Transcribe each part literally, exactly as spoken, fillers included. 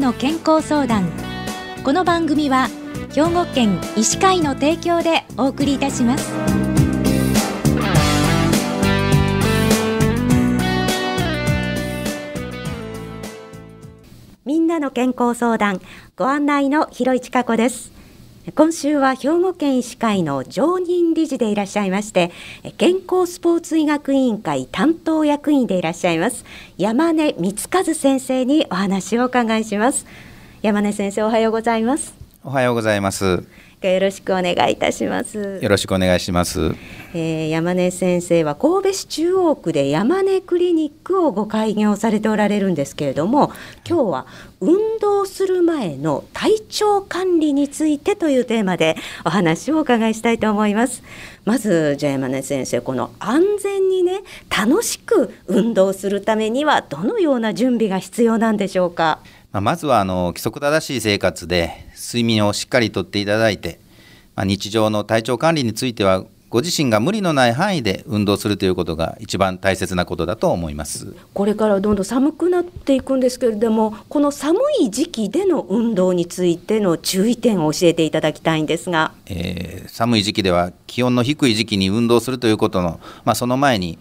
の健康相談。この番組は兵庫県医師会の提供でお送りいたします。みんなの健康相談、ご案内の広井千佳子です。今週は兵庫県医師会の常任理事でいらっしゃいまして、健康スポーツ医学委員会担当役員でいらっしゃいます山根光一先生にお話をお伺いします。山根先生、おはようございます。おはようございます。よろしくお願いいたします。よろしくお願いします、えー、山根先生は神戸市中央区で山根クリニックをご開業されておられるんですけれども、今日は運動する前の体調管理についてというテーマでお話をお伺いしたいと思います。まずじゃあ山根先生、この安全にね、楽しく運動するためにはどのような準備が必要なんでしょうか。まずはあの規則正しい生活で睡眠をしっかりとっていただいて、まあ、日常の体調管理についてはご自身が無理のない範囲で運動するということが一番大切なことだと思います。これからどんどん寒くなっていくんですけれども、この寒い時期での運動についての注意点を教えていただきたいんですが、えー、寒い時期では気温の低い時期に運動するということの、まあ、その前に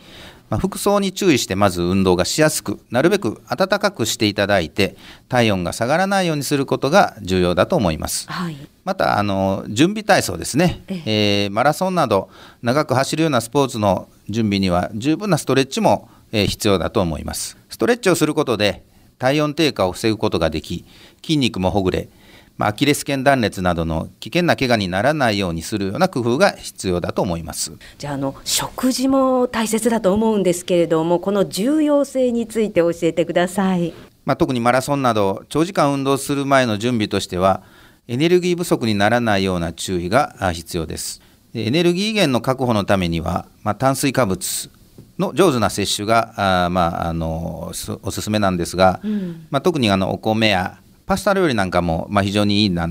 まあ、服装に注意して、まず運動がしやすくなるべく暖かくしていただいて、体温が下がらないようにすることが重要だと思います、はい、またあの準備体操ですね、えーえー、マラソンなど長く走るようなスポーツの準備には十分なストレッチも、えー、必要だと思います。ストレッチをすることで体温低下を防ぐことができ、筋肉もほぐれ、まあ、アキレス腱断裂などの危険な怪我にならないようにするような工夫が必要だと思います。じゃあ、あの食事も大切だと思うんですけれども、この重要性について教えてください。まあ、特にマラソンなど長時間運動する前の準備としては、エネルギー不足にならないような注意が必要です。エネルギー源の確保のためには、まあ、炭水化物の上手な摂取があ、まあ、あのおすすめなんですが、うんまあ、特にあのお米やパスタ料理なんかもまあ非常にいいな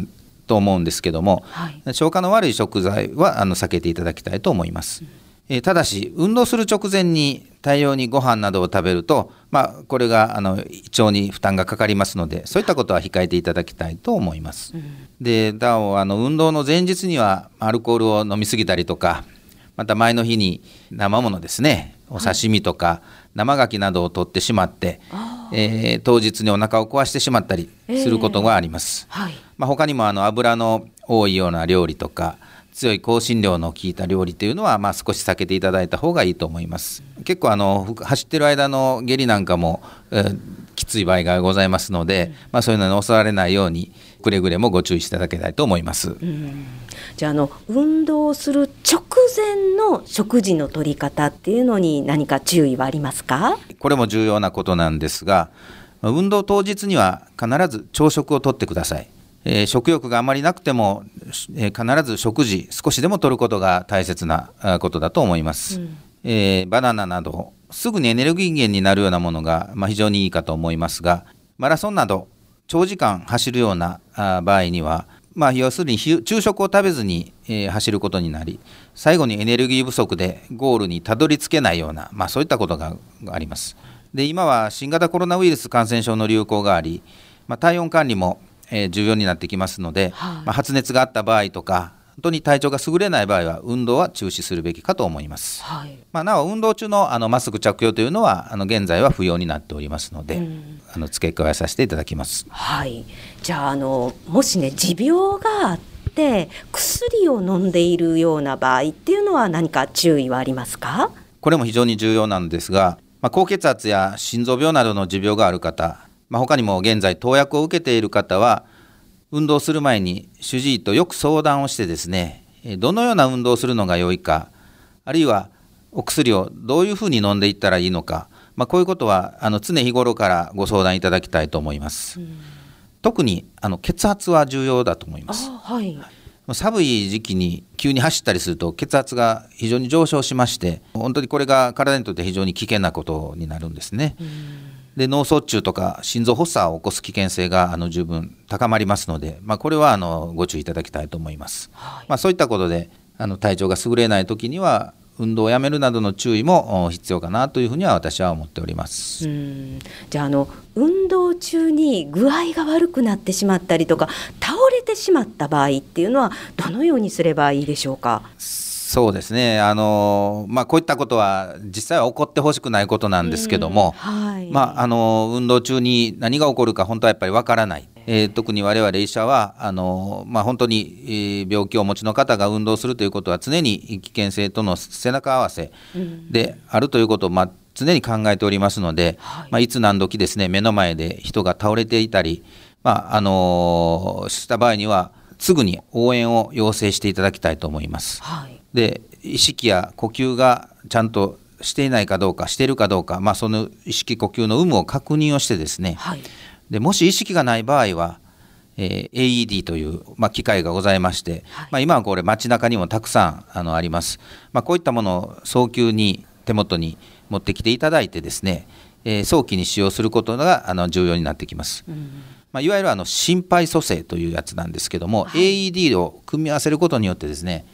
と思うんですけども、はい、消化の悪い食材はあの避けていただきたいと思います、うんえー、ただし運動する直前に大量にご飯などを食べると、まあ、これがあの胃腸に負担がかかりますので、そういったことは控えていただきたいと思います、うん、で、なおあの運動の前日にはアルコールを飲みすぎたりとか、また前の日に生ものですね、お刺身とか生牡蠣などを取ってしまって、はいえー、当日にお腹を壊してしまったりすることがあります、えーはいまあ、他にもあの油の多いような料理とか強い香辛料の効いた料理というのは、まあ少し避けていただいた方がいいと思います、うん、結構あの走ってる間の下痢なんかも、えー、きつい場合がございますので、うんまあ、そういうのに襲われないようにくれぐれもご注意していただきたいと思います、うん、じゃあ、あの運動する直前の食事の取り方っていうのに何か注意はありますか？これも重要なことなんですが、運動当日には必ず朝食をとってください、えー、食欲があまりなくても、えー、必ず食事少しでもとることが大切なことだと思います、うんえー、バナナなどすぐにエネルギー源になるようなものが、まあ、非常にいいかと思いますが、マラソンなど長時間走るような場合には、まあ、要するに昼食を食べずに、えー、走ることになり、最後にエネルギー不足でゴールにたどり着けないような、まあ、そういったことがあります。で、今は新型コロナウイルス感染症の流行があり、まあ、体温管理も、えー、重要になってきますので、はいまあ、発熱があった場合とか、本当に体調が優れない場合は運動は中止するべきかと思います、はいまあ、なお運動中の、 あのマスク着用というのはあの現在は不要になっておりますので、うん、あの付け加えさせていただきます、はい、じゃあ、 あのもしね、持病があって薬を飲んでいるような場合っていうのは何か注意はありますか？これも非常に重要なんですが、まあ、高血圧や心臓病などの持病がある方、まあ、他にも現在投薬を受けている方は、運動する前に主治医とよく相談をしてですね、どのような運動をするのが良いか、あるいはお薬をどういうふうに飲んでいったらいいのか、まあ、こういうことはあの常日頃からご相談いただきたいと思います、うん、特にあの血圧は重要だと思います、はい、寒い時期に急に走ったりすると血圧が非常に上昇しまして、本当にこれが体にとって非常に危険なことになるんですね、うんで脳卒中とか心臓発作を起こす危険性があの十分高まりますので、まあ、これはあのご注意いただきたいと思います、はいまあ、そういったことであの体調が優れないときには運動をやめるなどの注意も必要かなというふうには私は思っております。うん、じゃあ、 あの運動中に具合が悪くなってしまったりとか倒れてしまった場合っていうのはどのようにすればいいでしょうか？そうですね、あの、まあ、こういったことは実際は起こってほしくないことなんですけども、はい、まあ、あの運動中に何が起こるか本当はやっぱりわからない。えー、特に我々医者はあの、まあ、本当に、えー、病気をお持ちの方が運動するということは常に危険性との背中合わせであるということを、まあ、常に考えておりますので、はい、まあ、いつ何時ですね、目の前で人が倒れていたり、まあ、あのした場合にはすぐに応援を要請していただきたいと思います。はい、で、意識や呼吸がちゃんとしていないかどうか、しているかどうか、まあ、その意識呼吸の有無を確認をしてですね、はい、でもし意識がない場合は、えー、エーイーディー という、まあ、機械がございまして、はい、まあ、今はこれ街中にもたくさん あのあります、まあ、こういったものを早急に手元に持ってきていただいてですね、えー、早期に使用することがあの重要になってきます、うん、まあ、いわゆるあの心肺蘇生というやつなんですけども、はい、エーイーディー を組み合わせることによってですね、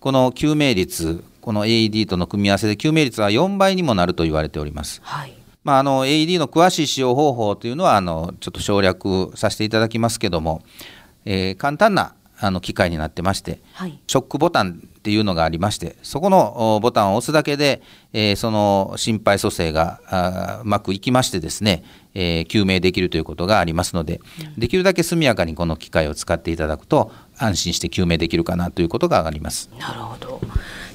この救命率、この エーイーディー との組み合わせで救命率はよんばいにもなると言われております。はい、まあ、あの エーイーディー の詳しい使用方法というのはあのちょっと省略させていただきますけども、えー、簡単なあの機械になってまして、はい、ショックボタンっていうのがありまして、そこのボタンを押すだけで、えー、その心肺蘇生がうまくいきましてですね、えー、救命できるということがありますので、うん、できるだけ速やかにこの機械を使っていただくと安心して救命できるかなということがあります。なるほど。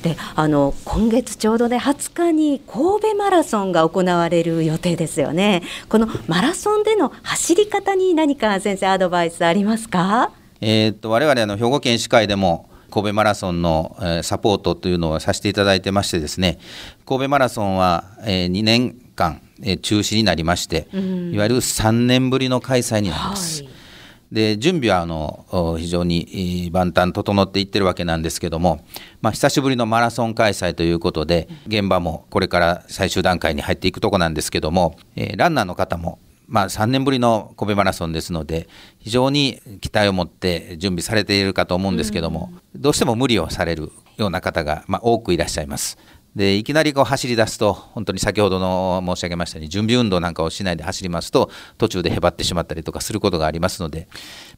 で、あの今月ちょうどね、はつかに神戸マラソンが行われる予定ですよね。このマラソンでの走り方に何か先生アドバイスありますか？えー、っと我々あの兵庫県医師会でも神戸マラソンのサポートというのをさせていただいてましてですね、神戸マラソンはにねんかん中止になりまして、うん、いわゆるさんねんぶりの開催になります、はい、で準備はあの非常に万端整っていってるわけなんですけども、まあ、久しぶりのマラソン開催ということで現場もこれから最終段階に入っていくとこなんですけども、えー、ランナーの方も、まあ、さんねんぶりの神戸マラソンですので非常に期待を持って準備されているかと思うんですけども、うん、どうしても無理をされるような方が、まあ、多くいらっしゃいます。でいきなりこう走り出すと本当に先ほどの申し上げましたように準備運動なんかをしないで走りますと途中でへばってしまったりとかすることがありますので、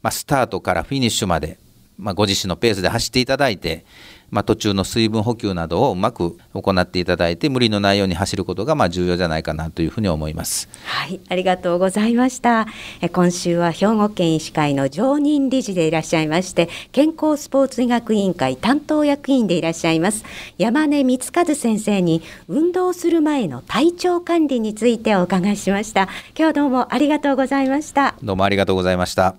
まあ、スタートからフィニッシュまで、まあ、ご自身のペースで走っていただいて、まあ、途中の水分補給などをうまく行っていただいて無理のないように走ることがまあ重要じゃないかなというふうに思います。はい、ありがとうございました。え今週は兵庫県医師会の常任理事でいらっしゃいまして健康スポーツ医学委員会担当役員でいらっしゃいます山根光和先生に運動する前の体調管理についてお伺いしました。今日どうもありがとうございました。どうもありがとうございました。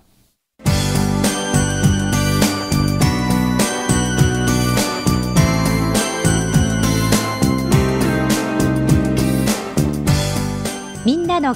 みんなの